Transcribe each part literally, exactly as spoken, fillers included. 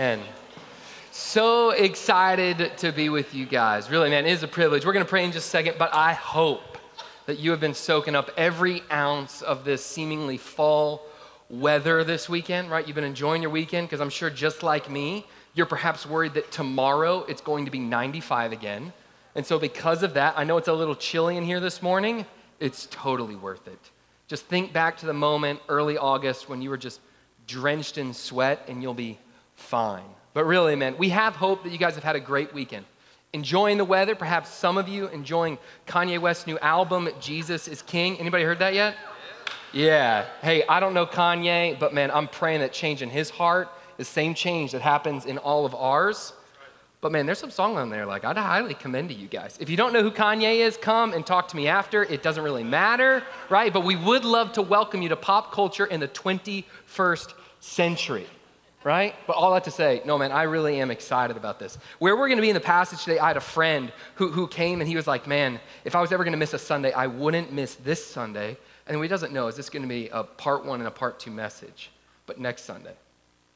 Amen. So excited to be with you guys. Really, man, it is a privilege. We're going to pray in just a second, but I hope that you have been soaking up every ounce of this seemingly fall weather this weekend, right? You've been enjoying your weekend because I'm sure just like me, you're perhaps worried that tomorrow it's going to be ninety-five again. And so because of that, I know it's a little chilly in here this morning. It's totally worth it. Just think back to the moment early August when you were just drenched in sweat and you'll be fine. But really, man, we have hope that you guys have had a great weekend. Enjoying the weather, perhaps some of you enjoying Kanye West's new album, Jesus Is King. Anybody heard that yet? Yeah. Hey, I don't know Kanye, but man, I'm praying that change in his heart is the same change that happens in all of ours. But man, there's some song on there, like, I'd highly commend to you guys. If you don't know who Kanye is, come and talk to me after. It doesn't really matter, right? But we would love to welcome you to pop culture in the twenty-first century. Right? But all that to say, no, man, I really am excited about this. Where we're going to be in the passage today, I had a friend who, who came and he was like, man, if I was ever going to miss a Sunday, I wouldn't miss this Sunday. And he doesn't know, is this going to be a part one and a part two message, but next Sunday.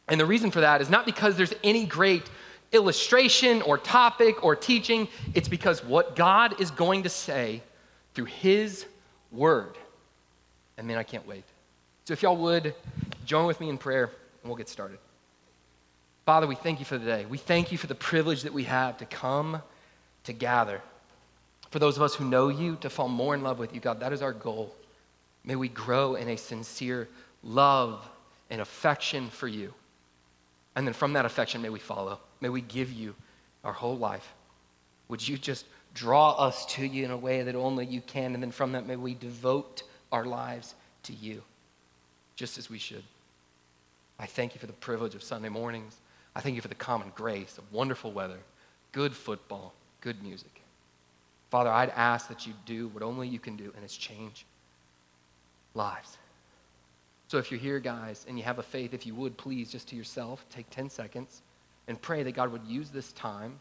And the reason for that is not because there's any great illustration or topic or teaching. It's because what God is going to say through his word. And man, I can't wait. So if y'all would, join with me in prayer and we'll get started. Father, we thank you for the day. We thank you for the privilege that we have to come to gather. For those of us who know you, to fall more in love with you, God, that is our goal. May we grow in a sincere love and affection for you. And then from that affection, may we follow. May we give you our whole life. Would you just draw us to you in a way that only you can, and then from that, may we devote our lives to you, just as we should. I thank you for the privilege of Sunday mornings. I thank you for the common grace of wonderful weather, good football, good music. Father, I'd ask that you do what only you can do, and it's change lives. So if you're here, guys, and you have a faith, if you would, please, just to yourself, take ten seconds and pray that God would use this time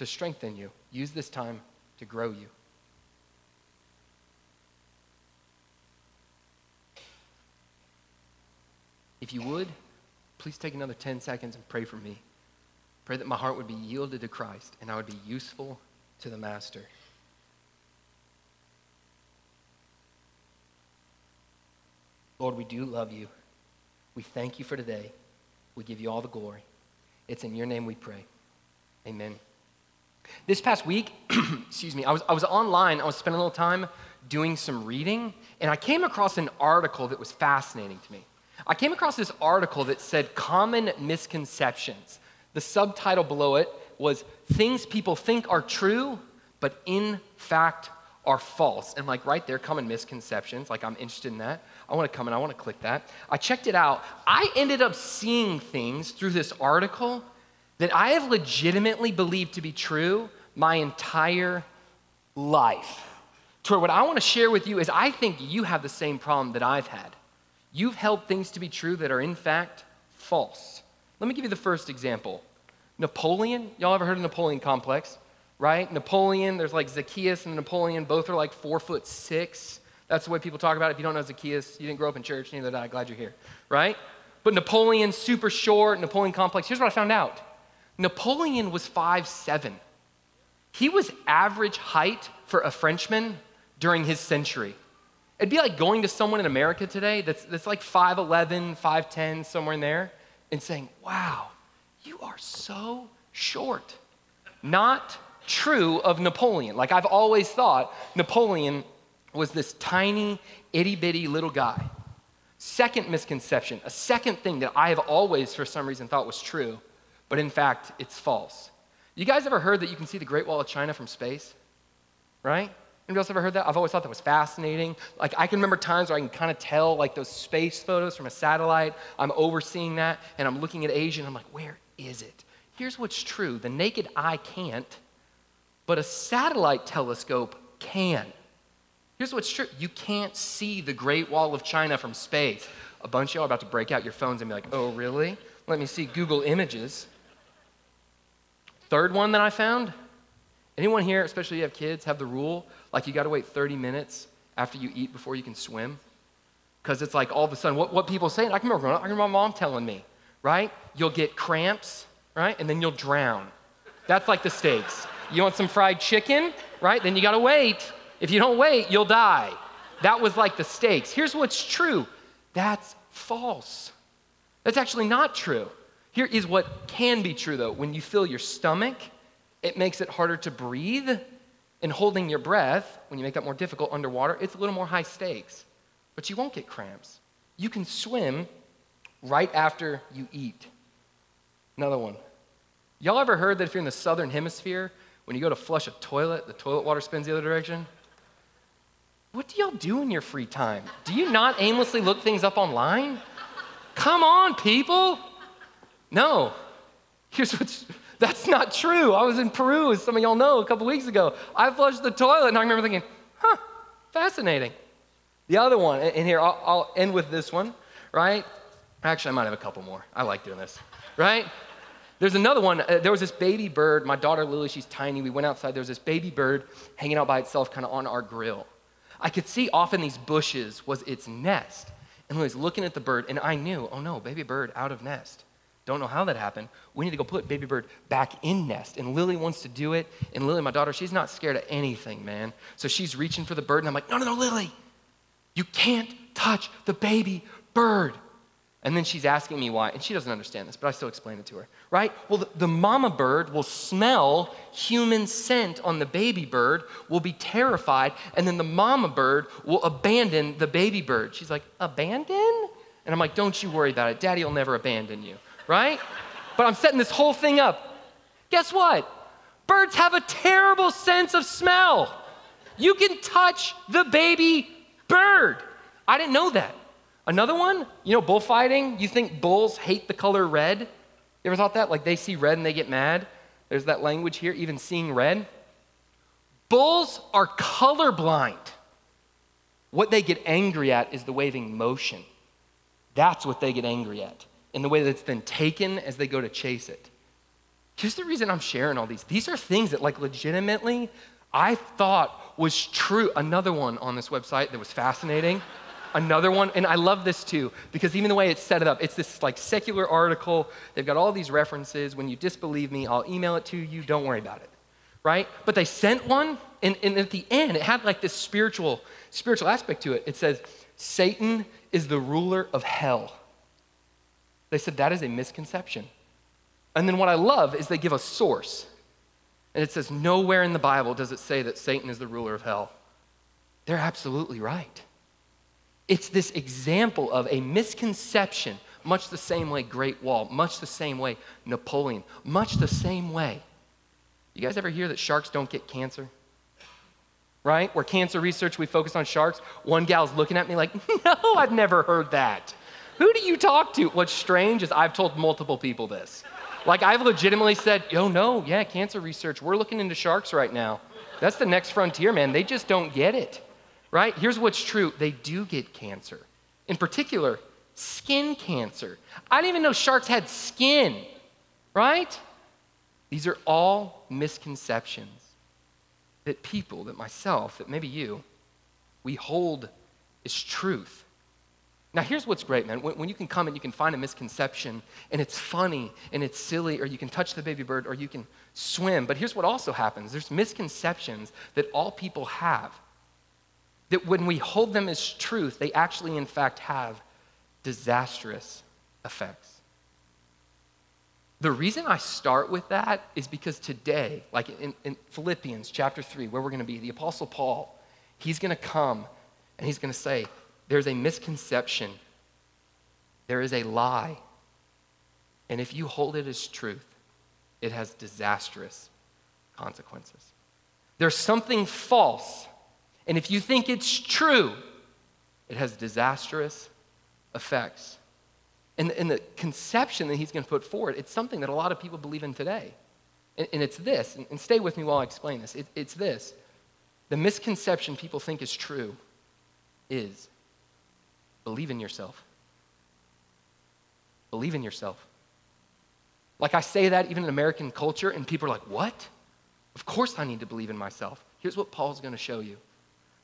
to strengthen you, use this time to grow you. If you would, please take another ten seconds and pray for me. Pray that my heart would be yielded to Christ and I would be useful to the Master. Lord, we do love you. We thank you for today. We give you all the glory. It's in your name we pray. Amen. This past week, excuse me, I was, I was online. I was spending a little time doing some reading, and I came across an article that was fascinating to me. I came across this article that said common misconceptions. The subtitle below it was things people think are true, but in fact are false. And like right there, common misconceptions, like I'm interested in that. I want to come and I want to click that. I checked it out. I ended up seeing things through this article that I have legitimately believed to be true my entire life. Toward what I want to share with you is I think you have the same problem that I've had. You've held things to be true that are in fact false. Let me give you the first example. Napoleon, y'all ever heard of Napoleon complex, right? Napoleon, there's like Zacchaeus and Napoleon, both are like four foot six. That's the way people talk about it. If you don't know Zacchaeus, you didn't grow up in church, neither did I, glad you're here, right? But Napoleon, super short, Napoleon complex. Here's what I found out. Napoleon was five seven. He was average height for a Frenchman during his century. It'd be like going to someone in America today that's, that's like five eleven, five ten, somewhere in there, and saying, wow, you are so short. Not true of Napoleon. Like I've always thought Napoleon was this tiny, itty-bitty little guy. Second misconception, a second thing that I have always for some reason thought was true, but in fact, it's false. You guys ever heard that you can see the Great Wall of China from space, right? Anybody else ever heard that? I've always thought that was fascinating. Like I can remember times where I can kind of tell like those space photos from a satellite. I'm overseeing that and I'm looking at Asia and I'm like, where is it? Here's what's true. The naked eye can't, but a satellite telescope can. Here's what's true. You can't see the Great Wall of China from space. A bunch of y'all are about to break out your phones and be like, oh, really? Let me see Google Images. Third one that I found. Anyone here, especially if you have kids, have the rule, like you gotta wait thirty minutes after you eat before you can swim? Because it's like all of a sudden, what, what people say, and I can remember growing up, I can remember my mom telling me, right? You'll get cramps, right? And then you'll drown. That's like the stakes. You want some fried chicken, right? Then you gotta wait. If you don't wait, you'll die. That was like the stakes. Here's what's true. That's false. That's actually not true. Here is what can be true though. When you fill your stomach, it makes it harder to breathe. And holding your breath, when you make that more difficult underwater, it's a little more high stakes, but you won't get cramps. You can swim right after you eat. Another one. Y'all ever heard that if you're in the southern hemisphere, when you go to flush a toilet, the toilet water spins the other direction? What do y'all do in your free time? Do you not aimlessly look things up online? Come on, people. No, here's what's, that's not true. I was in Peru, as some of y'all know, a couple weeks ago. I flushed the toilet and I remember thinking, huh, fascinating. The other one, and here, I'll, I'll end with this one, right? Actually, I might have a couple more. I like doing this, right? There's another one. Uh, there was this baby bird. My daughter, Lily, she's tiny. We went outside. There was this baby bird hanging out by itself kind of on our grill. I could see off in these bushes was its nest. And Lily's looking at the bird, and I knew, oh no, baby bird out of nest. Don't know how that happened. We need to go put baby bird back in nest. And Lily wants to do it. And Lily, my daughter, she's not scared of anything, man. So she's reaching for the bird. And I'm like, no, no, no, Lily, you can't touch the baby bird. And then she's asking me why. And she doesn't understand this, but I still explain it to her, right? Well, the, the mama bird will smell human scent on the baby bird, will be terrified. And then the mama bird will abandon the baby bird. She's like, abandon? And I'm like, don't you worry about it. Daddy will never abandon you. Right? But I'm setting this whole thing up. Guess what? Birds have a terrible sense of smell. You can touch the baby bird. I didn't know that. Another one, you know, bullfighting. You think bulls hate the color red? You ever thought that? Like they see red and they get mad. There's that language here, even seeing red. Bulls are colorblind. What they get angry at is the waving motion. That's what they get angry at. In the way that it's then taken as they go to chase it. Here's the reason I'm sharing all these. These are things that like legitimately I thought was true. Another one on this website that was fascinating. Another one, and I love this too, because even the way it's set it up, it's this like secular article. They've got all these references. When you disbelieve me, I'll email it to you. Don't worry about it, right? But they sent one, and, and at the end, it had like this spiritual, spiritual aspect to it. It says, Satan is the ruler of hell. They said, that is a misconception. And then what I love is they give a source. And it says, nowhere in the Bible does it say that Satan is the ruler of hell. They're absolutely right. It's this example of a misconception, much the same way Great Wall, much the same way Napoleon, much the same way. You guys ever hear that sharks don't get cancer? Right? Where cancer research, we focus on sharks. One gal's looking at me like, no, I've never heard that. Who do you talk to? What's strange is I've told multiple people this. Like I've legitimately said, yo, no, yeah, cancer research. We're looking into sharks right now. That's the next frontier, man. They just don't get it, right? Here's what's true. They do get cancer. In particular, skin cancer. I didn't even know sharks had skin, right? These are all misconceptions that people, that myself, that maybe you, we hold as truth. Now, here's what's great, man. When, when you can come and you can find a misconception, and it's funny, and it's silly, or you can touch the baby bird, or you can swim. But here's what also happens. There's misconceptions that all people have, that when we hold them as truth, they actually, in fact, have disastrous effects. The reason I start with that is because today, like in, in Philippians chapter three, where we're going to be, the Apostle Paul, he's going to come, and he's going to say, there's a misconception. There is a lie. And if you hold it as truth, it has disastrous consequences. There's something false. And if you think it's true, it has disastrous effects. And, and the conception that he's going to put forward, it's something that a lot of people believe in today. And, and it's this. And, and stay with me while I explain this. It, it's this. The misconception people think is true is believe in yourself. Believe in yourself. Like I say that even in American culture, and people are like, what? Of course I need to believe in myself. Here's what Paul's going to show you,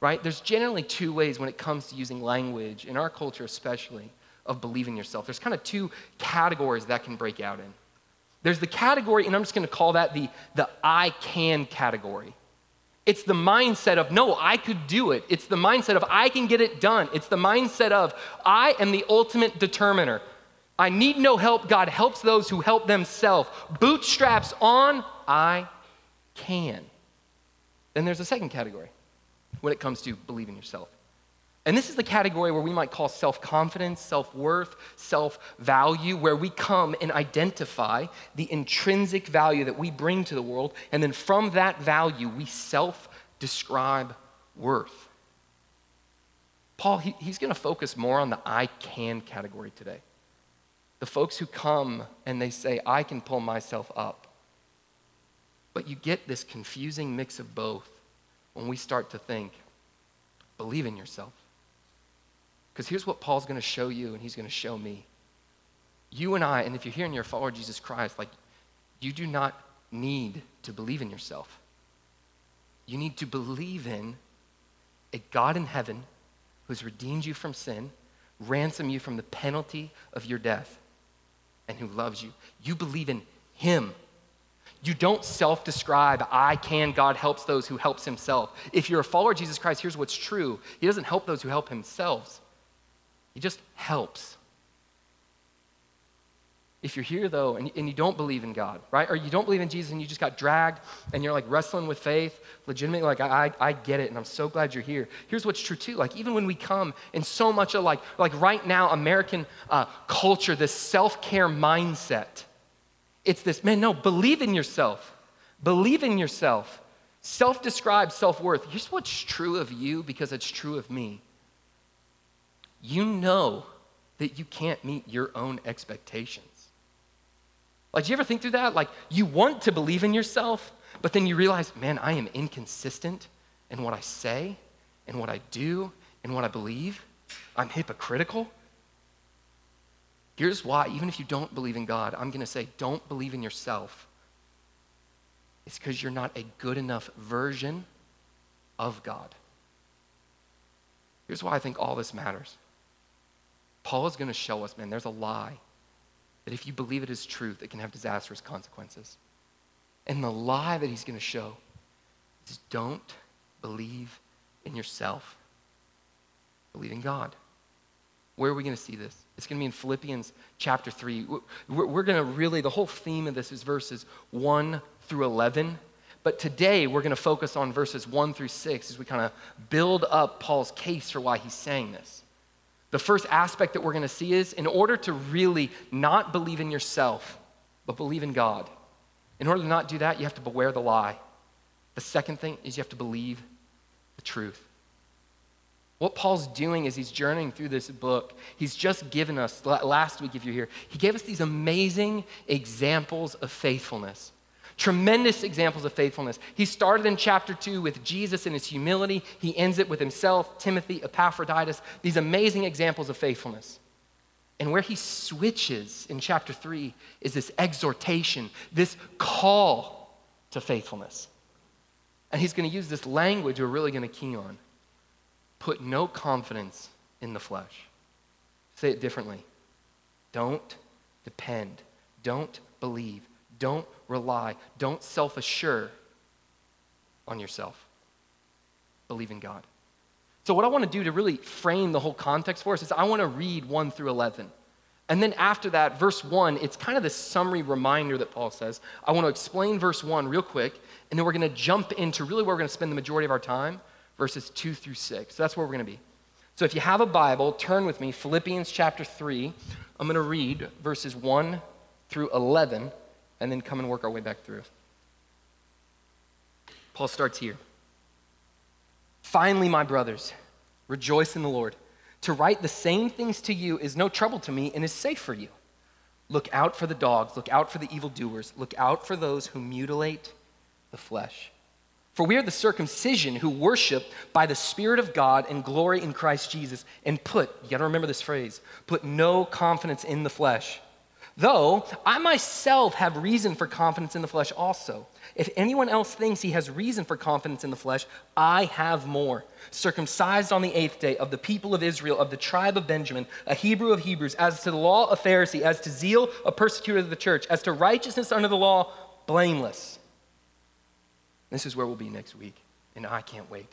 right? There's generally two ways when it comes to using language, in our culture especially, of believe in yourself. There's kind of two categories that can break out in. There's the category, and I'm just going to call that the, the I can category. It's the mindset of, no, I could do it. It's the mindset of, I can get it done. It's the mindset of, I am the ultimate determiner. I need no help. God helps those who help themselves. Bootstraps on, I can. Then there's a second category when it comes to believing yourself. And this is the category where we might call self-confidence, self-worth, self-value, where we come and identify the intrinsic value that we bring to the world, and then from that value, we self-describe worth. Paul, he, he's going to focus more on the I can category today. The folks who come and they say, I can pull myself up. But you get this confusing mix of both when we start to think, believe in yourself. Because here's what Paul's going to show you, and he's going to show me. You and I, and if you're here and you're a follower of Jesus Christ, like, you do not need to believe in yourself. You need to believe in a God in heaven who's redeemed you from sin, ransomed you from the penalty of your death, and who loves you. You believe in him. You don't self-describe, I can, God helps those who helps himself. If you're a follower of Jesus Christ, here's what's true. He doesn't help those who help themselves. He just helps. If you're here, though, and, and you don't believe in God, right? Or you don't believe in Jesus and you just got dragged and you're like wrestling with faith, legitimately, like, I, I, I get it, and I'm so glad you're here. Here's what's true, too. Like, even when we come and so much of, like, like right now, American uh, culture, this self-care mindset, it's this, man, no, believe in yourself. Believe in yourself. Self-described self-worth. Here's what's true of you because it's true of me. You know that you can't meet your own expectations. Like, do you ever think through that? Like, you want to believe in yourself, but then you realize, man, I am inconsistent in what I say and what I do and what I believe. I'm hypocritical. Here's why, even if you don't believe in God, I'm going to say, don't believe in yourself. It's because you're not a good enough version of God. Here's why I think all this matters. Paul is going to show us, man, there's a lie that if you believe it is truth, it can have disastrous consequences. And the lie that he's going to show is, don't believe in yourself. Believe in God. Where are we going to see this? It's going to be in Philippians chapter three. We're going to really, the whole theme of this is verses one through eleven. But today we're going to focus on verses one through six as we kind of build up Paul's case for why he's saying this. The first aspect that we're going to see is, in order to really not believe in yourself, but believe in God, in order to not do that, you have to beware the lie. The second thing is, you have to believe the truth. What Paul's doing is he's journeying through this book. He's just given us, last week if you're here, he gave us these amazing examples of faithfulness, tremendous examples of faithfulness. He started in chapter two with Jesus and his humility. He ends it with himself, Timothy, Epaphroditus, these amazing examples of faithfulness. And where he switches in chapter three is this exhortation, this call to faithfulness. And he's going to use this language we're really going to key on. Put no confidence in the flesh. Say it differently. Don't depend. Don't believe. Don't rely. Don't self-assure on yourself. Believe in God. So what I want to do to really frame the whole context for us is I want to read one through eleven. And then after that, verse one, it's kind of the summary reminder that Paul says. I want to explain verse one real quick, and then we're going to jump into really where we're going to spend the majority of our time, verses two through six. So that's where we're going to be. So if you have a Bible, turn with me, Philippians chapter three. I'm going to read verses one through eleven, and then come and work our way back through. Paul starts here. Finally, my brothers, rejoice in the Lord. To write the same things to you is no trouble to me and is safe for you. Look out for the dogs. Look out for the evildoers. Look out for those who mutilate the flesh. For we are the circumcision who worship by the Spirit of God and glory in Christ Jesus and put, you got to remember this phrase, put no confidence in the flesh, Though I myself have reason for confidence in the flesh also. If anyone else thinks he has reason for confidence in the flesh, I have more. Circumcised on the eighth day, of the people of Israel, of the tribe of Benjamin, a Hebrew of Hebrews, as to the law, a Pharisee, as to zeal, a persecutor of the church, as to righteousness under the law, blameless. This is where we'll be next week, and I can't wait.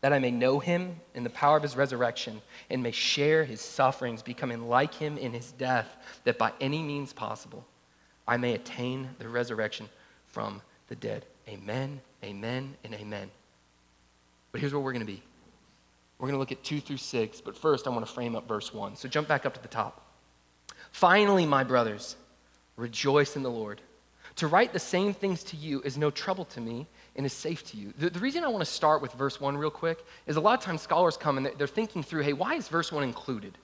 that I may know him in the power of his resurrection and may share his sufferings, becoming like him in his death, that by any means possible I may attain the resurrection from the dead. Amen, amen, and amen. But here's where we're going to be. We're going to look at two through six, but first I want to frame up verse one. So jump back up to the top. Finally, my brothers, rejoice in the Lord. To write the same things to you is no trouble to me and is safe to you. The, the reason I want to start with verse one real quick is a lot of times scholars come and they're thinking through, hey, why is verse one included?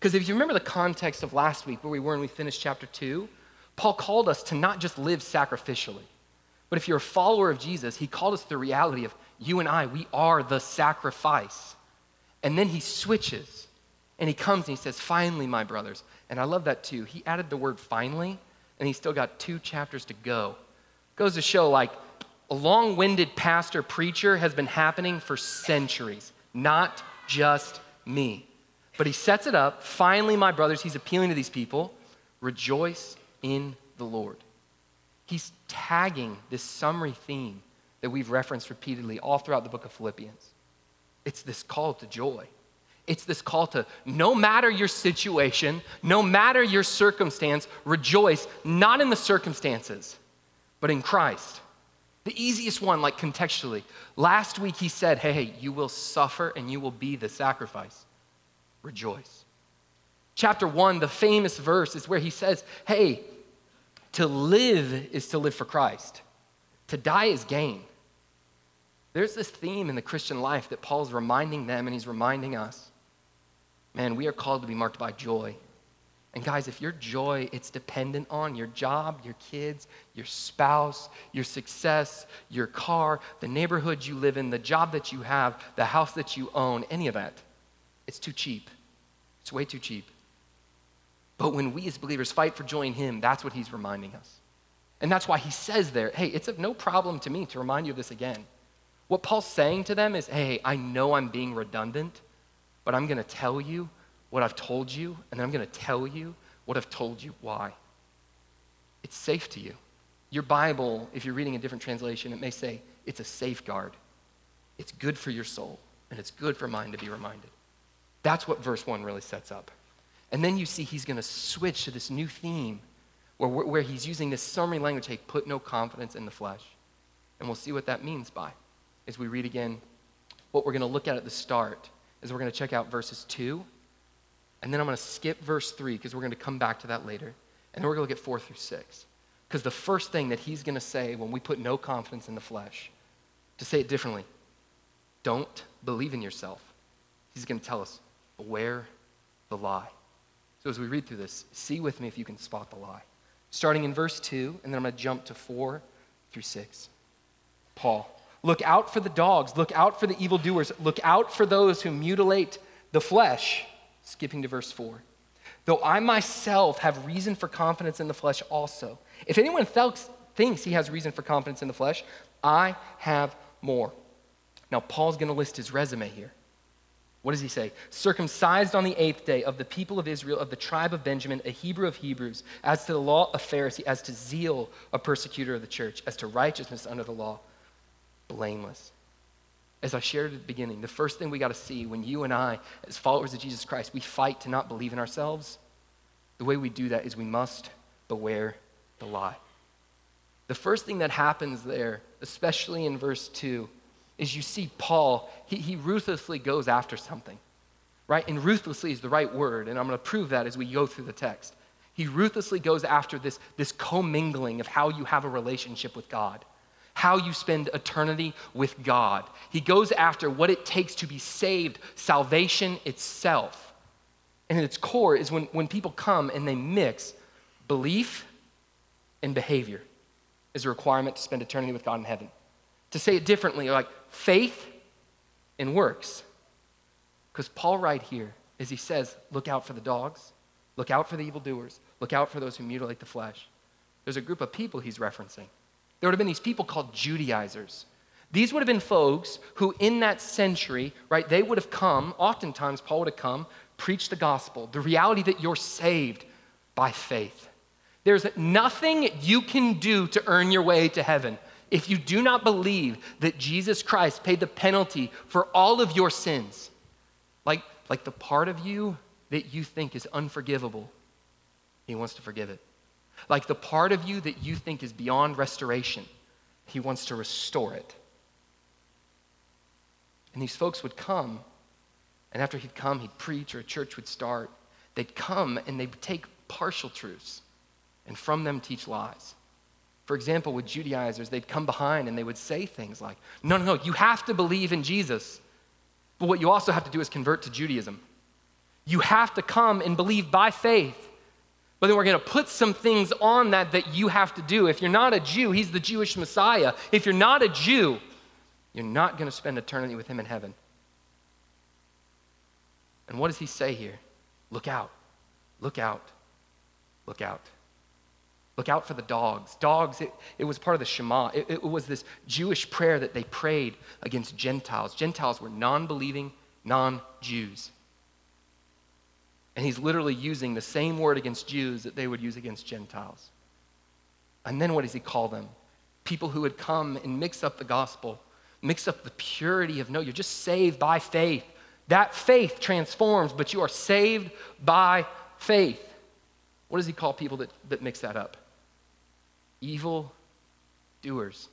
Because if you remember the context of last week where we were and we finished chapter two, Paul called us to not just live sacrificially, but if you're a follower of Jesus, he called us to the reality of you and I, we are the sacrifice. And then he switches and he comes and he says, finally, my brothers. And I love that too. He added the word finally, and he's still got two chapters to go. Goes to show like a long-winded pastor preacher has been happening for centuries, not just me. But he sets it up. Finally, my brothers, he's appealing to these people. Rejoice in the Lord. He's tagging this summary theme that we've referenced repeatedly all throughout the book of Philippians. It's this call to joy. It's this call to, no matter your situation, no matter your circumstance, rejoice, not in the circumstances, but in Christ. The easiest one, like contextually, last week he said, hey, you will suffer and you will be the sacrifice. Rejoice. Chapter one, the famous verse is where he says, hey, to live is to live for Christ. To die is gain. There's this theme in the Christian life that Paul's reminding them and he's reminding us. Man, we are called to be marked by joy. And guys, if your joy, it's dependent on your job, your kids, your spouse, your success, your car, the neighborhood you live in, the job that you have, the house that you own, any of that, it's too cheap. It's way too cheap. But when we as believers fight for joy in him, that's what he's reminding us. And that's why he says there, hey, it's of no problem to me to remind you of this again. What Paul's saying to them is, hey, I know I'm being redundant, but I'm going to tell you what I've told you, and then I'm going to tell you what I've told you why. It's safe to you. Your Bible, if you're reading a different translation, it may say it's a safeguard. It's good for your soul, and it's good for mine to be reminded. That's what verse one really sets up. And then you see he's going to switch to this new theme where, where he's using this summary language, hey, put no confidence in the flesh. And we'll see what that means by. As we read again, what we're going to look at at the start is we're going to check out verses two, and then I'm going to skip verse three because we're going to come back to that later. And then we're going to look at four through six. Because the first thing that he's going to say when we put no confidence in the flesh, to say it differently, don't believe in yourself. He's going to tell us, beware the lie. So as we read through this, see with me if you can spot the lie. Starting in verse two, and then I'm going to jump to four through six. Paul. Look out for the dogs. Look out for the evildoers. Look out for those who mutilate the flesh. Skipping to verse four. Though I myself have reason for confidence in the flesh also. If anyone thinks he has reason for confidence in the flesh, I have more. Now, Paul's going to list his resume here. What does he say? Circumcised on the eighth day, of the people of Israel, of the tribe of Benjamin, a Hebrew of Hebrews, as to the law, a Pharisee, as to zeal, a persecutor of the church, as to righteousness under the law, blameless. As I shared at the beginning, the first thing we got to see when you and I, as followers of Jesus Christ, we fight to not believe in ourselves, the way we do that is we must beware the lie. The first thing that happens there, especially in verse two, is you see Paul, he, he ruthlessly goes after something, right? And ruthlessly is the right word, and I'm going to prove that as we go through the text. He ruthlessly goes after this, this commingling of how you have a relationship with God, how you spend eternity with God. He goes after what it takes to be saved, salvation itself. And at its core is when, when people come and they mix belief and behavior is a requirement to spend eternity with God in heaven. To say it differently, like faith and works. Because Paul right here, as he says, look out for the dogs, look out for the evildoers, look out for those who mutilate the flesh. There's a group of people he's referencing. There would have been these people called Judaizers. These would have been folks who in that century, right, they would have come, oftentimes Paul would have come, preached the gospel, the reality that you're saved by faith. There's nothing you can do to earn your way to heaven. If you do not believe that Jesus Christ paid the penalty for all of your sins, like, like the part of you that you think is unforgivable, he wants to forgive it. Like the part of you that you think is beyond restoration, he wants to restore it. And these folks would come, and after he'd come, he'd preach, or a church would start. They'd come and they'd take partial truths and from them teach lies. For example, with Judaizers, they'd come behind and they would say things like, no, no, no, you have to believe in Jesus, but what you also have to do is convert to Judaism. You have to come and believe by faith, but then we're gonna put some things on that that you have to do. If you're not a Jew, he's the Jewish Messiah. If you're not a Jew, you're not gonna spend eternity with him in heaven. And what does he say here? Look out, look out, look out. Look out for the dogs. Dogs, it, it was part of the Shema. It, it was this Jewish prayer that they prayed against Gentiles. Gentiles were non-believing, non-Jews. And he's literally using the same word against Jews that they would use against Gentiles. And then what does he call them? People who would come and mix up the gospel, mix up the purity of, no, you're just saved by faith. That faith transforms, but you are saved by faith. What does he call people that, that mix that up? Evil doers.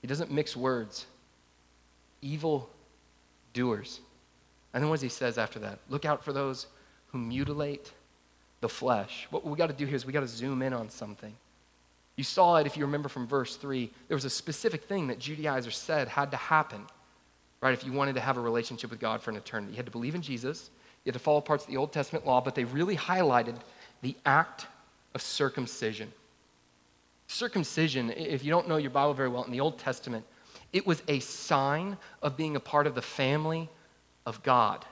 He doesn't mix words. Evil doers. And then what does he says after that? Look out for those who mutilate the flesh. What we gotta do here is we gotta zoom in on something. You saw it, if you remember from verse three, there was a specific thing that Judaizers said had to happen, right? If you wanted to have a relationship with God for an eternity, you had to believe in Jesus, you had to follow parts of the Old Testament law, but they really highlighted the act of circumcision. Circumcision, if you don't know your Bible very well, in the Old Testament, it was a sign of being a part of the family of God.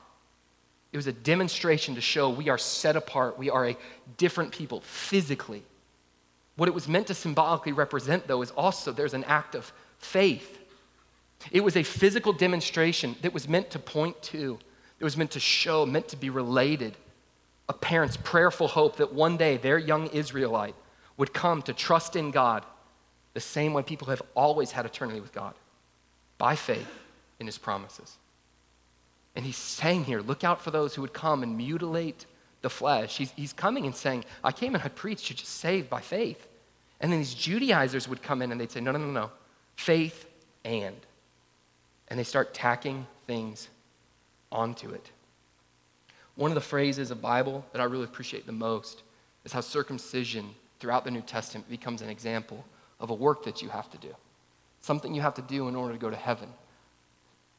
It was a demonstration to show we are set apart, we are a different people physically. What it was meant to symbolically represent, though, is also there's an act of faith. It was a physical demonstration that was meant to point to, it was meant to show, meant to be related. A parent's prayerful hope that one day their young Israelite would come to trust in God the same way people have always had eternity with God, by faith in his promises. And he's saying here, look out for those who would come and mutilate the flesh. He's, he's coming and saying, I came and I preached, you're just saved by faith. And then these Judaizers would come in and they'd say, no, no, no, no, faith and. And they start tacking things onto it. One of the phrases of the Bible that I really appreciate the most is how circumcision throughout the New Testament becomes an example of a work that you have to do, something you have to do in order to go to heaven.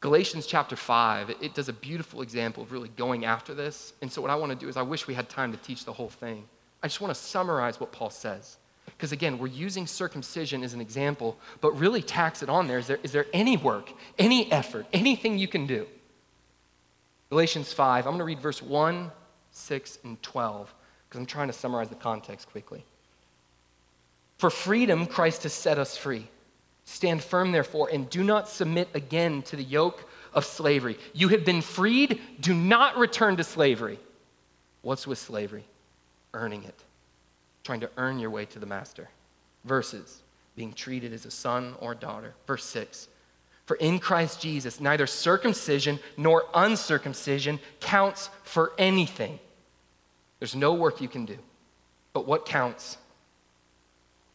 Galatians chapter five, it does a beautiful example of really going after this. And so what I want to do is I wish we had time to teach the whole thing. I just want to summarize what Paul says. Because again, we're using circumcision as an example, but really tax it on there. Is there, is there any work, any effort, anything you can do? Galatians five, I'm going to read verse one, six, and twelve, because I'm trying to summarize the context quickly. For freedom, Christ has set us free. Stand firm, therefore, and do not submit again to the yoke of slavery. You have been freed. Do not return to slavery. What's with slavery? Earning it. Trying to earn your way to the master. Versus being treated as a son or daughter. Verse six. For in Christ Jesus, neither circumcision nor uncircumcision counts for anything. There's no work you can do. But what counts?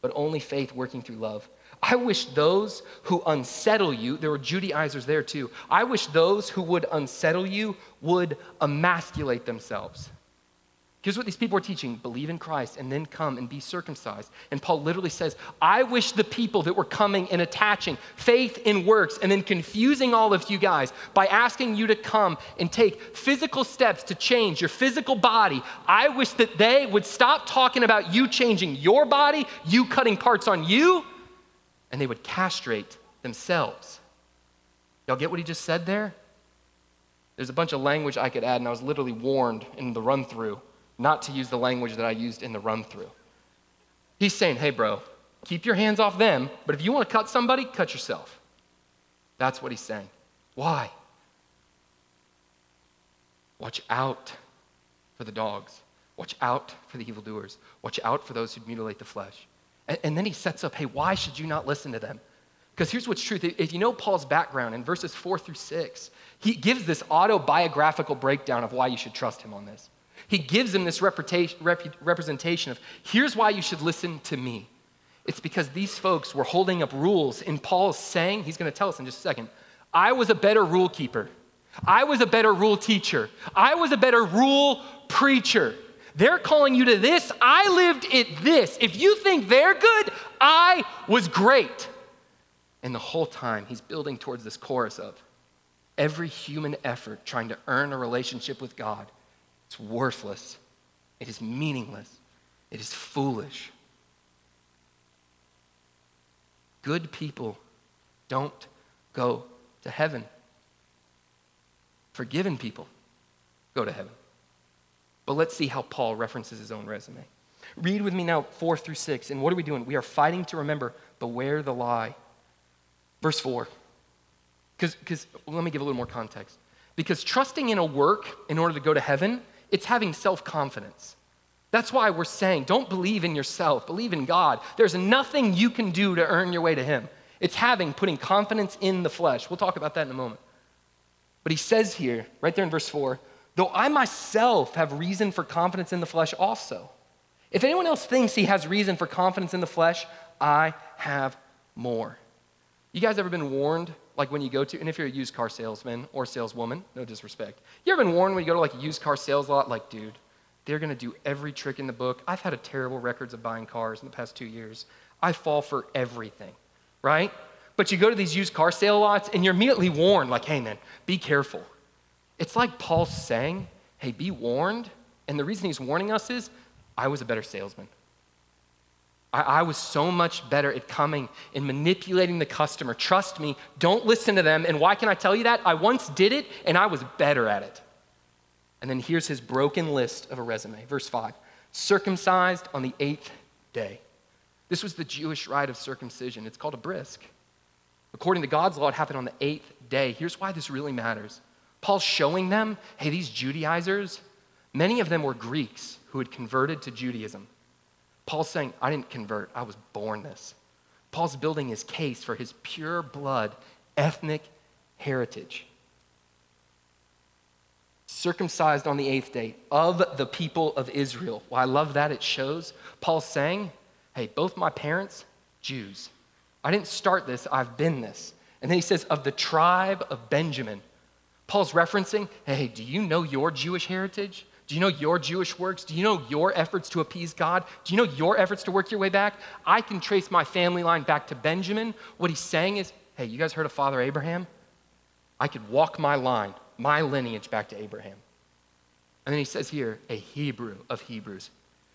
But only faith working through love. I wish those who unsettle you, there were Judaizers there too. I wish those who would unsettle you would emasculate themselves. Here's what these people are teaching: believe in Christ and then come and be circumcised. And Paul literally says, I wish the people that were coming and attaching faith in works and then confusing all of you guys by asking you to come and take physical steps to change your physical body, I wish that they would stop talking about you changing your body, you cutting parts on you, and they would castrate themselves. Y'all get what he just said there? There's a bunch of language I could add, and I was literally warned in the run-through not to use the language that I used in the run-through. He's saying, hey, bro, keep your hands off them, but if you want to cut somebody, cut yourself. That's what he's saying. Why? Watch out for the dogs. Watch out for the evildoers. Watch out for those who mutilate the flesh. And, and then he sets up, hey, why should you not listen to them? Because here's what's true. If you know Paul's background in verses four through six, he gives this autobiographical breakdown of why you should trust him on this. He gives him this representation of, here's why you should listen to me. It's because these folks were holding up rules, and Paul's saying, he's going to tell us in just a second, I was a better rule keeper. I was a better rule teacher. I was a better rule preacher. They're calling you to this. I lived it this. If you think they're good, I was great. And the whole time, he's building towards this chorus of every human effort trying to earn a relationship with God. It's worthless. It is meaningless. It is foolish. Good people don't go to heaven. Forgiven people go to heaven. But let's see how Paul references his own resume. Read with me now four through six. And what are we doing? We are fighting to remember, beware the lie. Verse four. Because let me give a little more context. Because trusting in a work in order to go to heaven, it's having self-confidence. That's why we're saying, don't believe in yourself, believe in God. There's nothing you can do to earn your way to him. It's having, putting confidence in the flesh. We'll talk about that in a moment. But he says here, right there in verse four, though I myself have reason for confidence in the flesh also. If anyone else thinks he has reason for confidence in the flesh, I have more. You guys ever been warned? Like when you go to, and if you're a used car salesman or saleswoman, no disrespect. You ever been warned when you go to like a used car sales lot? Like, dude, they're gonna do every trick in the book. I've had a terrible record of buying cars in the past two years. I fall for everything, right? But you go to these used car sale lots and you're immediately warned, like, hey man, be careful. It's like Paul's saying, hey, be warned. And the reason he's warning us is, I was a better salesman. I was so much better at coming and manipulating the customer. Trust me, don't listen to them. And why can I tell you that? I once did it, and I was better at it. And then here's his broken list of a resume. Verse five, circumcised on the eighth day. This was the Jewish rite of circumcision. It's called a brisk. According to God's law, it happened on the eighth day. Here's why this really matters. Paul's showing them, hey, these Judaizers, many of them were Greeks who had converted to Judaism. Paul's saying, I didn't convert, I was born this. Paul's building his case for his pure blood, ethnic heritage. Circumcised on the eighth day of the people of Israel. Well, I love that it shows. Paul's saying, hey, both my parents, Jews. I didn't start this, I've been this. And then he says, of the tribe of Benjamin. Paul's referencing, hey, do you know your Jewish heritage? Do you know your Jewish works? Do you know your efforts to appease God? Do you know your efforts to work your way back? I can trace my family line back to Benjamin. What he's saying is, hey, you guys heard of Father Abraham? I could walk my line, my lineage back to Abraham. And then he says here, a Hebrew of Hebrews.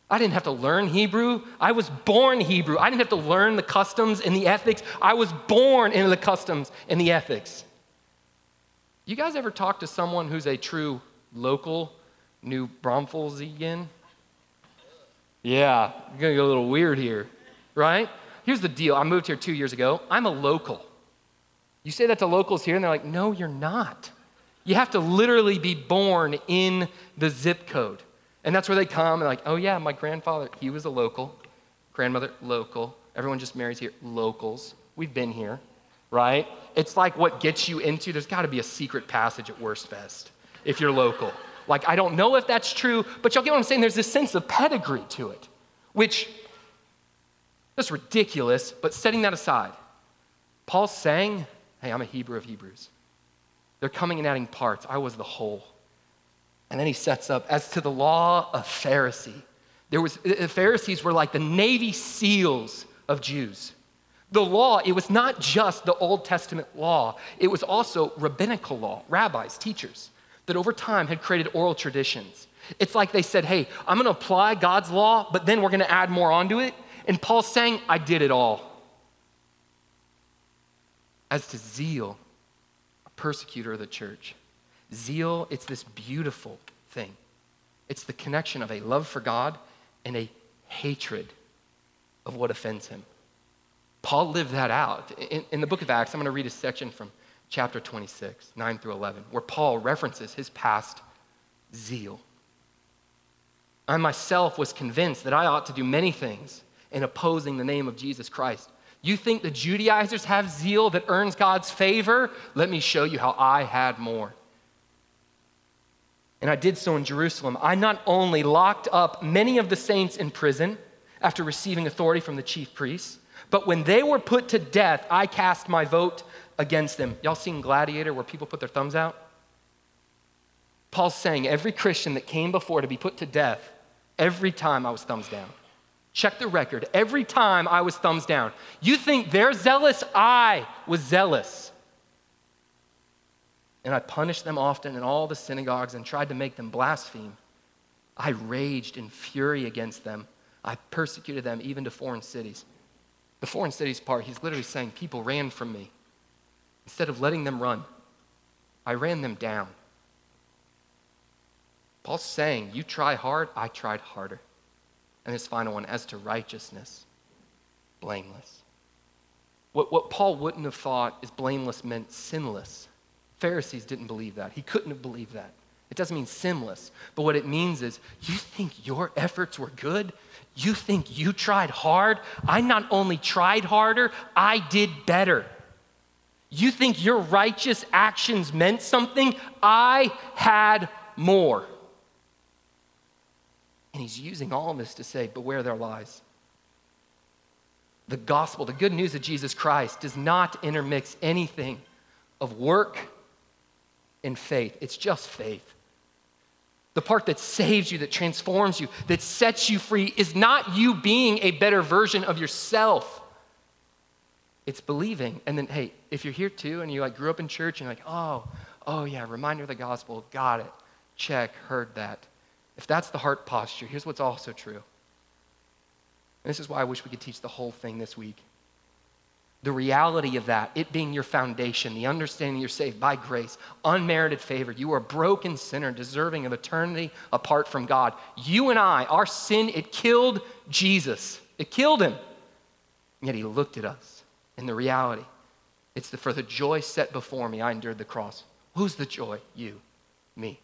I didn't have to learn Hebrew. I was born Hebrew. I didn't have to learn the customs and the ethics. I was born into the customs and the ethics. You guys ever talk to someone who's a true local New Braunfels again? Yeah, I'm gonna get a little weird here, right? Here's the deal. I moved here two years ago. I'm a local. You say that to locals here, and they're like, no, you're not. You have to literally be born in the zip code. And that's where they come and like, oh yeah, my grandfather, he was a local. Grandmother, local. Everyone just marries here, locals. We've been here, right? It's like what gets you into, there's gotta be a secret passage at Worst Fest if you're local. Like, I don't know if that's true, but y'all get what I'm saying? There's this sense of pedigree to it, which that's ridiculous, but setting that aside, Paul's saying, hey, I'm a Hebrew of Hebrews. They're coming and adding parts. I was the whole. And then he sets up, as to the law of Pharisee. There was, the Pharisees were like the Navy SEALs of Jews. The law, it was not just the Old Testament law. It was also rabbinical law, rabbis, teachers, that over time had created oral traditions. It's like they said, hey, I'm gonna apply God's law, but then we're gonna add more onto it. And Paul's saying, I did it all. As to zeal, a persecutor of the church. Zeal, it's this beautiful thing. It's the connection of a love for God and a hatred of what offends him. Paul lived that out. In, in the book of Acts, I'm gonna read a section from chapter twenty-six, nine through eleven, where Paul references his past zeal. I myself was convinced that I ought to do many things in opposing the name of Jesus Christ. You think the Judaizers have zeal that earns God's favor? Let me show you how I had more. And I did so in Jerusalem. I not only locked up many of the saints in prison after receiving authority from the chief priests, but when they were put to death, I cast my vote against them. Y'all seen Gladiator where people put their thumbs out? Paul's saying every Christian that came before to be put to death, every time I was thumbs down. Check the record. Every time I was thumbs down. You think they're zealous? I was zealous. And I punished them often in all the synagogues and tried to make them blaspheme. I raged in fury against them. I persecuted them even to foreign cities. The foreign cities part, he's literally saying people ran from me. Instead of letting them run, I ran them down. Paul's saying, you try hard, I tried harder. And this final one, as to righteousness, blameless. What, what Paul wouldn't have thought is blameless meant sinless. Pharisees didn't believe that. He couldn't have believed that. It doesn't mean sinless, but what it means is, you think your efforts were good? You think you tried hard? I not only tried harder, I did better. You think your righteous actions meant something? I had more. And he's using all of this to say, beware their lies. The gospel, the good news of Jesus Christ, does not intermix anything of work and faith. It's just faith. The part that saves you, that transforms you, that sets you free is not you being a better version of yourself. It's believing. And then, hey, if you're here too and you like grew up in church and you're like, oh, oh yeah, reminder of the gospel, got it, check, heard that. If that's the heart posture, here's what's also true. And this is why I wish we could teach the whole thing this week. The reality of that, it being your foundation, the understanding you're saved by grace, unmerited favor. You are a broken sinner deserving of eternity apart from God. You and I, our sin, it killed Jesus. It killed him. Yet he looked at us. And the reality, it's the, for the joy set before me, I endured the cross. Who's the joy? You, me.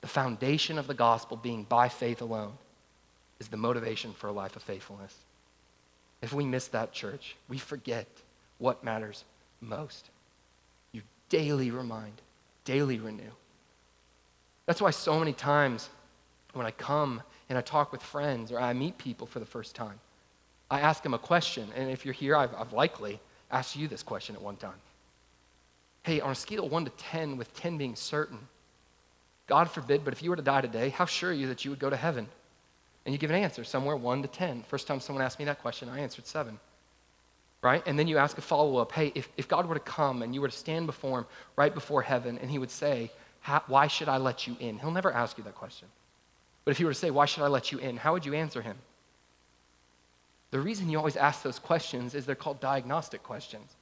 The foundation of the gospel being by faith alone is the motivation for a life of faithfulness. If we miss that, church, we forget what matters most. You daily remind, daily renew. That's why so many times when I come and I talk with friends or I meet people for the first time, I ask them a question. And if you're here, I've, I've likely asked you this question at one time. Hey, on a scale of one to ten, with ten being certain, God forbid, but if you were to die today, how sure are you that you would go to heaven? And you give an answer, somewhere one to ten. First time someone asked me that question, I answered seven, right? And then you ask a follow-up, hey, if, if God were to come and you were to stand before him right before heaven and he would say, why should I let you in? He'll never ask you that question. But if he were to say, why should I let you in? How would you answer him? The reason you always ask those questions is they're called diagnostic questions.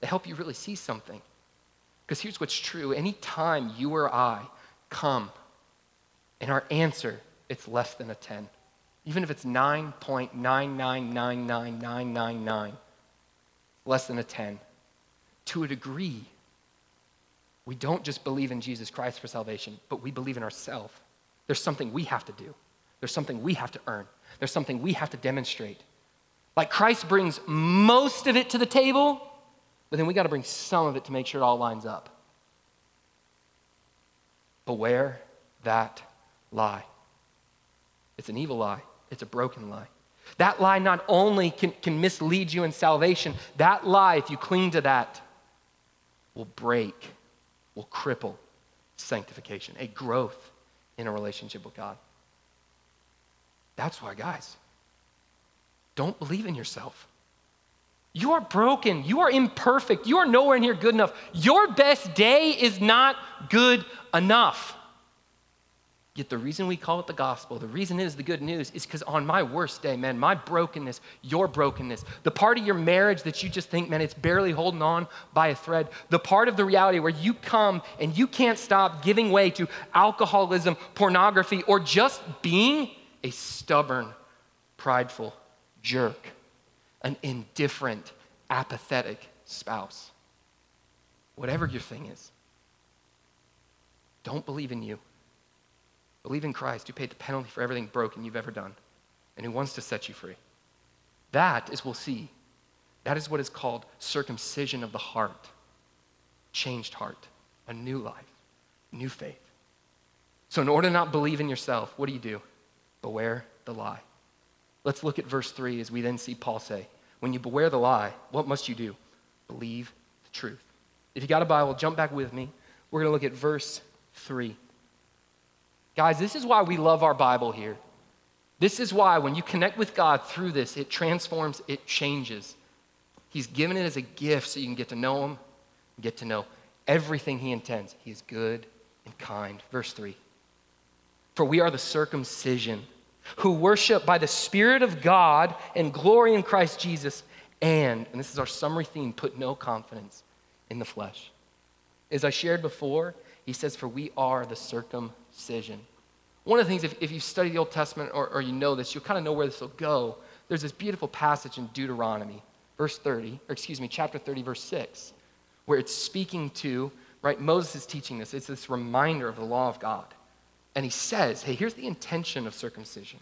They help you really see something. Because here's what's true. Anytime you or I come and our answer, it's less than a ten. Even if it's nine point nine nine nine nine nine nine nine, less than a ten. To a degree, we don't just believe in Jesus Christ for salvation, but we believe in ourselves. There's something we have to do. There's something we have to earn. There's something we have to demonstrate. Like Christ brings most of it to the table, but then we got to bring some of it to make sure it all lines up. Beware that lie. It's an evil lie. It's a broken lie. That lie not only can, can mislead you in salvation, that lie, if you cling to that, will break, will cripple, sanctification, a growth in a relationship with God. That's why, guys, don't believe in yourself. You are broken. You are imperfect. You are nowhere near good enough. Your best day is not good enough. Yet the reason we call it the gospel, the reason it is the good news, is because on my worst day, man, my brokenness, your brokenness, the part of your marriage that you just think, man, it's barely holding on by a thread, the part of the reality where you come and you can't stop giving way to alcoholism, pornography, or just being a stubborn, prideful jerk, an indifferent, apathetic spouse. Whatever your thing is, don't believe in you. Believe in Christ, who paid the penalty for everything broken you've ever done, and who wants to set you free. That is, we'll see, that is what is called circumcision of the heart, changed heart, a new life, new faith. So in order to not believe in yourself, what do you do? Beware the lie. Let's look at verse three as we then see Paul say, when you beware the lie, what must you do? Believe the truth. If you got a Bible, jump back with me. We're going to look at verse three. Guys, this is why we love our Bible here. This is why when you connect with God through this, it transforms, it changes. He's given it as a gift so you can get to know him, get to know everything he intends. He is good and kind. Verse three, for we are the circumcision who worship by the Spirit of God and glory in Christ Jesus and, and this is our summary theme, put no confidence in the flesh. As I shared before, he says, for we are the circumcision. Decision. One of the things, if, if you study the Old Testament or, or you know this, you'll kind of know where this will go. There's this beautiful passage in Deuteronomy, verse thirty, or excuse me, chapter thirty, verse six, where it's speaking to, right, Moses is teaching this. It's this reminder of the law of God. And he says, hey, here's the intention of circumcision.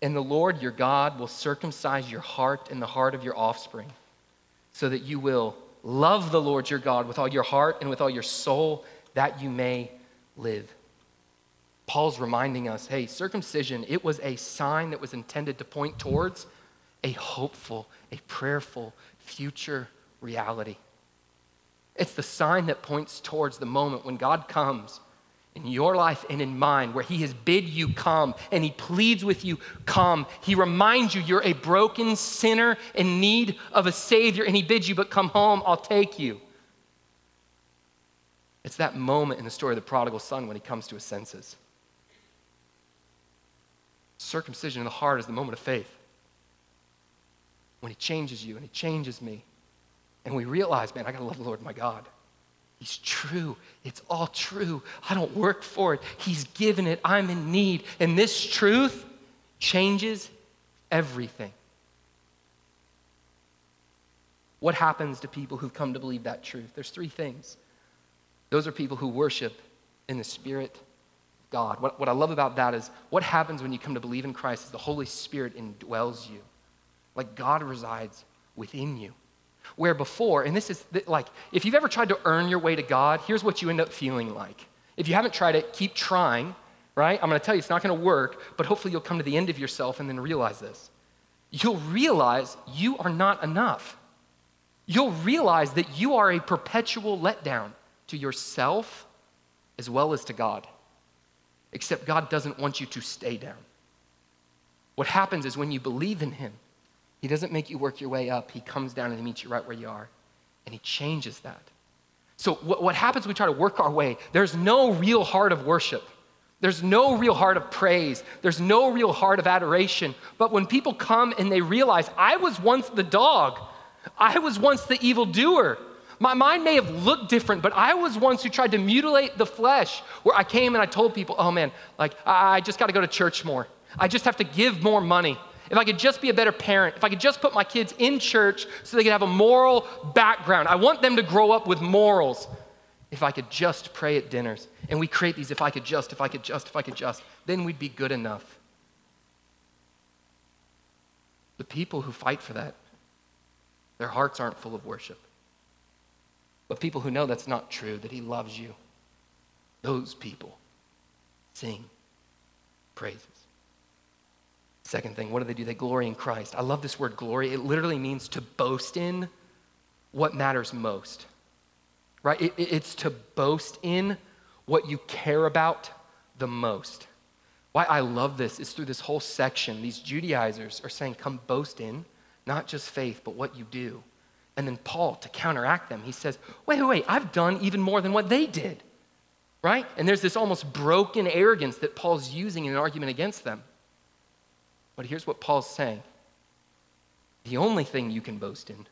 And the Lord your God will circumcise your heart and the heart of your offspring so that you will love the Lord your God with all your heart and with all your soul that you may live. Paul's reminding us, hey, circumcision, it was a sign that was intended to point towards a hopeful, a prayerful future reality. It's the sign that points towards the moment when God comes in your life and in mine, where he has bid you come and he pleads with you, come. He reminds you you're a broken sinner in need of a savior and he bids you, but come home, I'll take you. It's that moment in the story of the prodigal son when he comes to his senses. Circumcision in the heart is the moment of faith. When he changes you and he changes me, and we realize, man, I gotta love the Lord my God. He's true. It's all true. I don't work for it. He's given it. I'm in need. And this truth changes everything. What happens to people who've come to believe that truth? There's three things. Those are people who worship in the Spirit of God. What, what I love about that is what happens when you come to believe in Christ is the Holy Spirit indwells you. Like God resides within you. Where before, and this is th- like, if you've ever tried to earn your way to God, here's what you end up feeling like. If you haven't tried it, keep trying, right? I'm gonna tell you, it's not gonna work, but hopefully you'll come to the end of yourself and then realize this. You'll realize you are not enough. You'll realize that you are a perpetual letdown. To yourself as well as to God. Except God doesn't want you to stay down. What happens is when you believe in him, he doesn't make you work your way up. He comes down and he meets you right where you are. And he changes that. So what, what happens, we try to work our way. There's no real heart of worship. There's no real heart of praise. There's no real heart of adoration. But when people come and they realize, I was once the dog. I was once the evildoer. My mind may have looked different, but I was once who tried to mutilate the flesh, where I came and I told people, oh man, like I just got to go to church more. I just have to give more money. If I could just be a better parent, if I could just put my kids in church so they could have a moral background. I want them to grow up with morals. If I could just pray at dinners. And we create these, if I could just, if I could just, if I could just, then we'd be good enough. The people who fight for that, their hearts aren't full of worship. But people who know that's not true, that he loves you, those people sing praises. Second thing, what do they do? They glory in Christ. I love this word glory. It literally means to boast in what matters most, right? It, it, it's to boast in what you care about the most. Why I love this is through this whole section, these Judaizers are saying, come boast in not just faith, but what you do. And then Paul, to counteract them, he says, wait, wait, wait, I've done even more than what they did, right? And there's this almost broken arrogance that Paul's using in an argument against them. But here's what Paul's saying. The only thing you can boast in,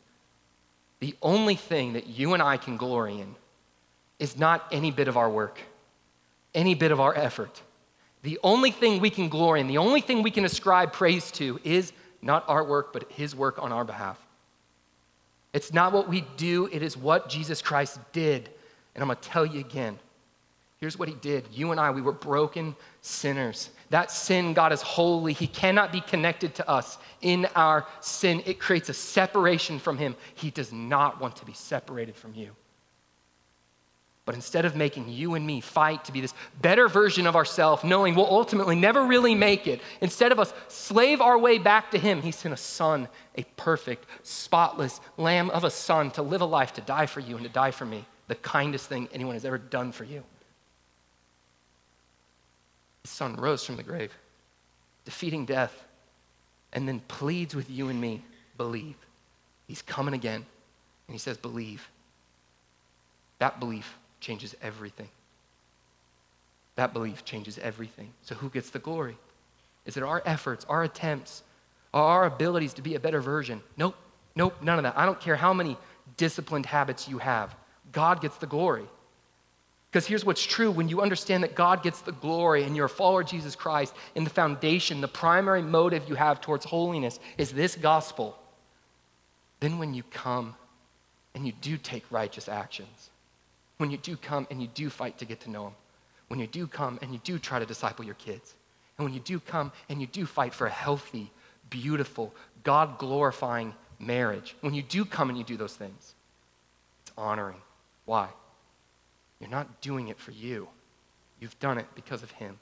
the only thing that you and I can glory in is not any bit of our work, any bit of our effort. The only thing we can glory in, the only thing we can ascribe praise to is not our work, but his work on our behalf. It's not what we do, it is what Jesus Christ did. And I'm gonna tell you again, here's what he did. You and I, we were broken sinners. That sin, God is holy. He cannot be connected to us in our sin. It creates a separation from him. He does not want to be separated from you. But instead of making you and me fight to be this better version of ourselves, knowing we'll ultimately never really make it, instead of us slave our way back to him, he sent a son, a perfect, spotless lamb of a son to live a life, to die for you and to die for me, the kindest thing anyone has ever done for you. His son rose from the grave, defeating death, and then pleads with you and me, believe. He's coming again, and he says, believe. That belief changes everything. That belief changes everything. So who gets the glory? Is it our efforts, our attempts, our abilities to be a better version? Nope, nope, none of that. I don't care how many disciplined habits you have. God gets the glory. Because here's what's true. When you understand that God gets the glory and you're a follower of Jesus Christ, in the foundation, the primary motive you have towards holiness is this gospel. Then when you come and you do take righteous actions, when you do come and you do fight to get to know him, when you do come and you do try to disciple your kids, and when you do come and you do fight for a healthy, beautiful, God-glorifying marriage, when you do come and you do those things, it's honoring. Why? You're not doing it for you. You've done it because of him.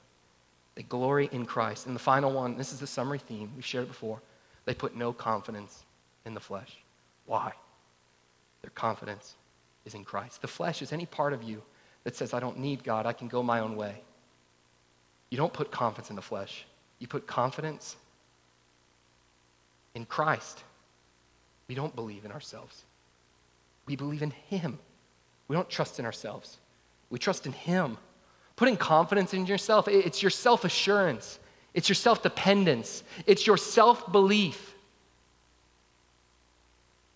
They glory in Christ. And the final one, this is the summary theme. We've shared it before. They put no confidence in the flesh. Why? Their confidence is in Christ. The flesh is any part of you that says, I don't need God, I can go my own way. You don't put confidence in the flesh. You put confidence in Christ. We don't believe in ourselves. We believe in him. We don't trust in ourselves. We trust in him. Putting confidence in yourself, it's your self-assurance. It's your self-dependence. It's your self-belief.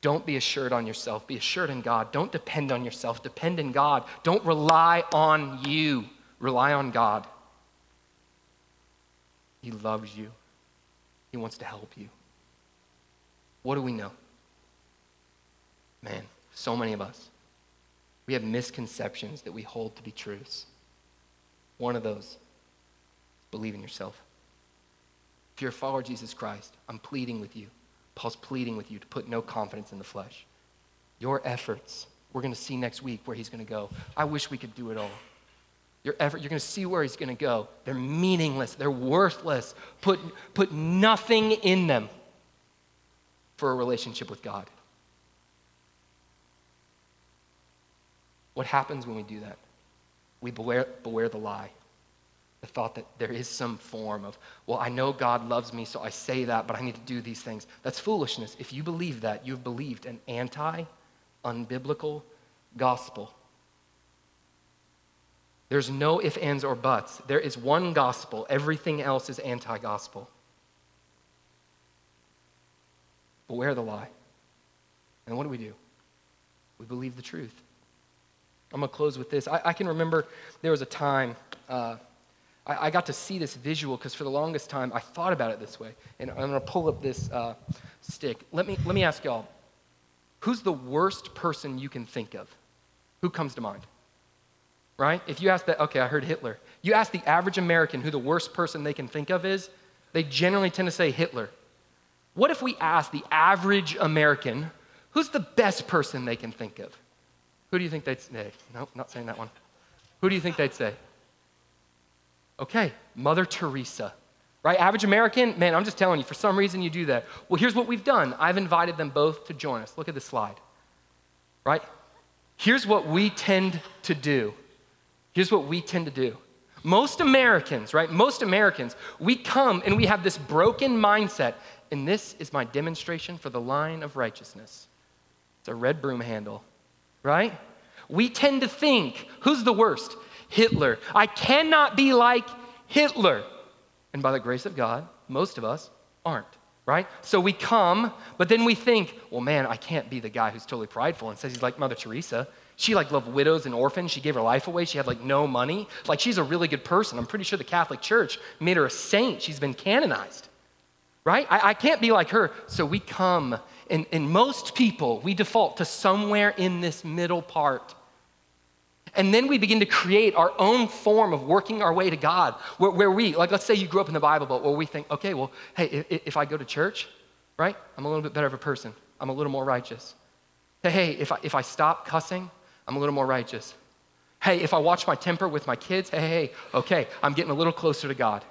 Don't be assured on yourself. Be assured in God. Don't depend on yourself. Depend in God. Don't rely on you. Rely on God. He loves you. He wants to help you. What do we know? Man, so many of us, we have misconceptions that we hold to be truths. One of those is believe in yourself. If you're a follower of Jesus Christ, I'm pleading with you. Paul's pleading with you to put no confidence in the flesh. Your efforts, we're going to see next week where he's going to go. I wish we could do it all. Your effort, you're going to see where he's going to go. They're meaningless. They're worthless. Put, put nothing in them for a relationship with God. What happens when we do that? We beware, beware the lie. The thought that there is some form of, well, I know God loves me, so I say that, but I need to do these things. That's foolishness. If you believe that, you've believed an anti-unbiblical gospel. There's no ifs, ands, or buts. There is one gospel. Everything else is anti-gospel. Beware the lie. And what do we do? We believe the truth. I'm going to close with this. I, I can remember there was a time... Uh, I got to see this visual because for the longest time I thought about it this way. And I'm going to pull up this uh, stick. Let me, let me ask y'all, who's the worst person you can think of? Who comes to mind? Right? If you ask that, okay, I heard Hitler. You ask the average American who the worst person they can think of is, they generally tend to say Hitler. What if we ask the average American, who's the best person they can think of? Who do you think they'd say? Nope, not saying that one. Who do you think they'd say? Okay, Mother Teresa, right? Average American, man, I'm just telling you, for some reason you do that. Well, here's what we've done. I've invited them both to join us. Look at this slide, right? Here's what we tend to do. Here's what we tend to do. Most Americans, right? Most Americans, we come and we have this broken mindset, and this is my demonstration for the line of righteousness. It's a red broom handle, right? We tend to think, who's the worst? Hitler. I cannot be like Hitler. And by the grace of God, most of us aren't, right? So we come, but then we think, well, man, I can't be the guy who's totally prideful and says he's like Mother Teresa. She like loved widows and orphans. She gave her life away. She had like no money. Like she's a really good person. I'm pretty sure the Catholic Church made her a saint. She's been canonized, right? I, I can't be like her. So we come, and, and most people, we default to somewhere in this middle part. And then we begin to create our own form of working our way to God, where, where we, like let's say you grew up in the Bible, but where we think, okay, well, hey, if, if I go to church, right, I'm a little bit better of a person. I'm a little more righteous. Hey, if I, if I stop cussing, I'm a little more righteous. Hey, if I watch my temper with my kids, hey, hey, okay, I'm getting a little closer to God,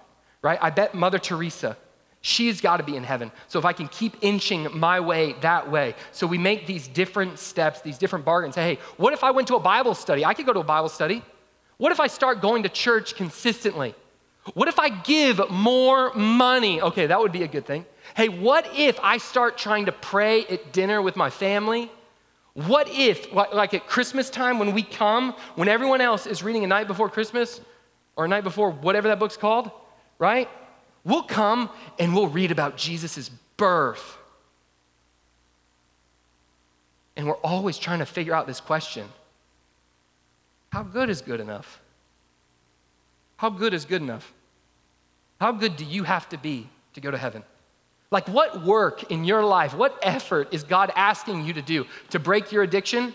right? I bet Mother Teresa, she's gotta be in heaven. So if I can keep inching my way that way. So we make these different steps, these different bargains. Hey, hey, what if I went to a Bible study? I could go to a Bible study. What if I start going to church consistently? What if I give more money? Okay, that would be a good thing. Hey, what if I start trying to pray at dinner with my family? What if, like at Christmas time when we come, when everyone else is reading A Night Before Christmas or A Night Before whatever that book's called, right? We'll come and we'll read about Jesus's birth. And we're always trying to figure out this question. How good is good enough? How good is good enough? How good do you have to be to go to heaven? Like what work in your life, what effort is God asking you to do? To break your addiction,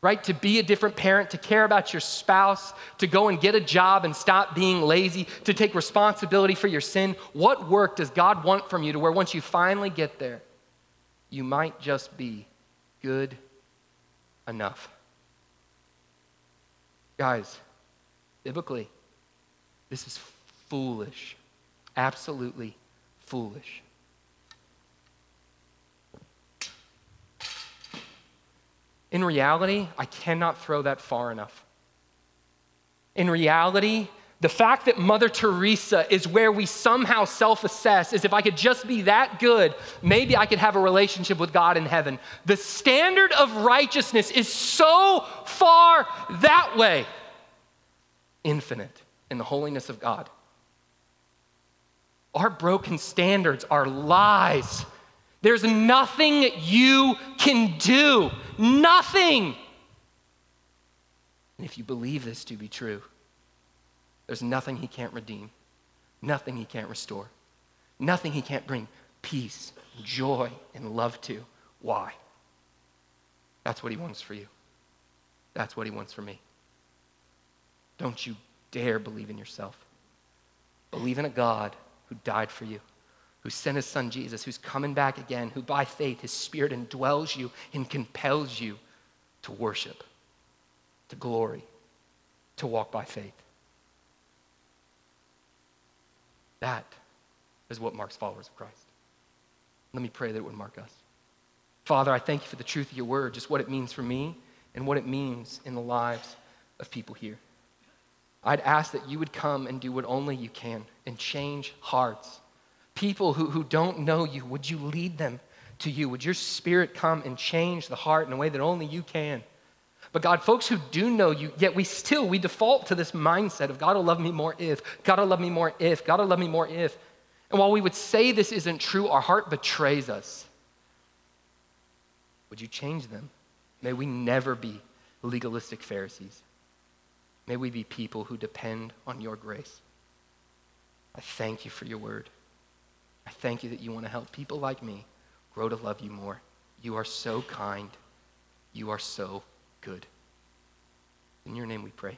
right? To be a different parent, to care about your spouse, to go and get a job and stop being lazy, to take responsibility for your sin. What work does God want from you to where once you finally get there, you might just be good enough? Guys, biblically, this is foolish, absolutely foolish. In reality, I cannot throw that far enough. In reality, the fact that Mother Teresa is where we somehow self-assess is if I could just be that good, maybe I could have a relationship with God in heaven. The standard of righteousness is so far that way. Infinite in the holiness of God. Our broken standards are lies. There's nothing you can do, nothing. And if you believe this to be true, there's nothing he can't redeem, nothing he can't restore, nothing he can't bring peace, joy, and love to. Why? That's what he wants for you. That's what he wants for me. Don't you dare believe in yourself. Believe in a God who died for you, who sent his son Jesus, who's coming back again, who by faith, his spirit indwells you and compels you to worship, to glory, to walk by faith. That is what marks followers of Christ. Let me pray that it would mark us. Father, I thank you for the truth of your word, just what it means for me and what it means in the lives of people here. I'd ask that you would come and do what only you can and change hearts. People who, who don't know you, would you lead them to you? Would your spirit come and change the heart in a way that only you can? But God, folks who do know you, yet we still, we default to this mindset of God will love me more if, God will love me more if, God will love me more if. And while we would say this isn't true, our heart betrays us. Would you change them? May we never be legalistic Pharisees. May we be people who depend on your grace. I thank you for your word. I thank you that you want to help people like me grow to love you more. You are so kind. You are so good. In your name we pray.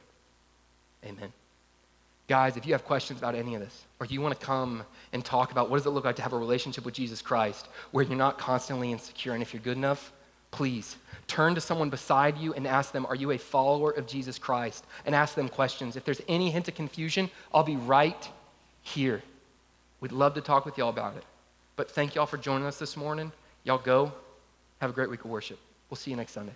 Amen. Guys, if you have questions about any of this, or you want to come and talk about what does it look like to have a relationship with Jesus Christ where you're not constantly insecure and if you're good enough, please turn to someone beside you and ask them, are you a follower of Jesus Christ? And ask them questions. If there's any hint of confusion, I'll be right here. We'd love to talk with y'all about it. But thank y'all for joining us this morning. Y'all go. Have a great week of worship. We'll see you next Sunday.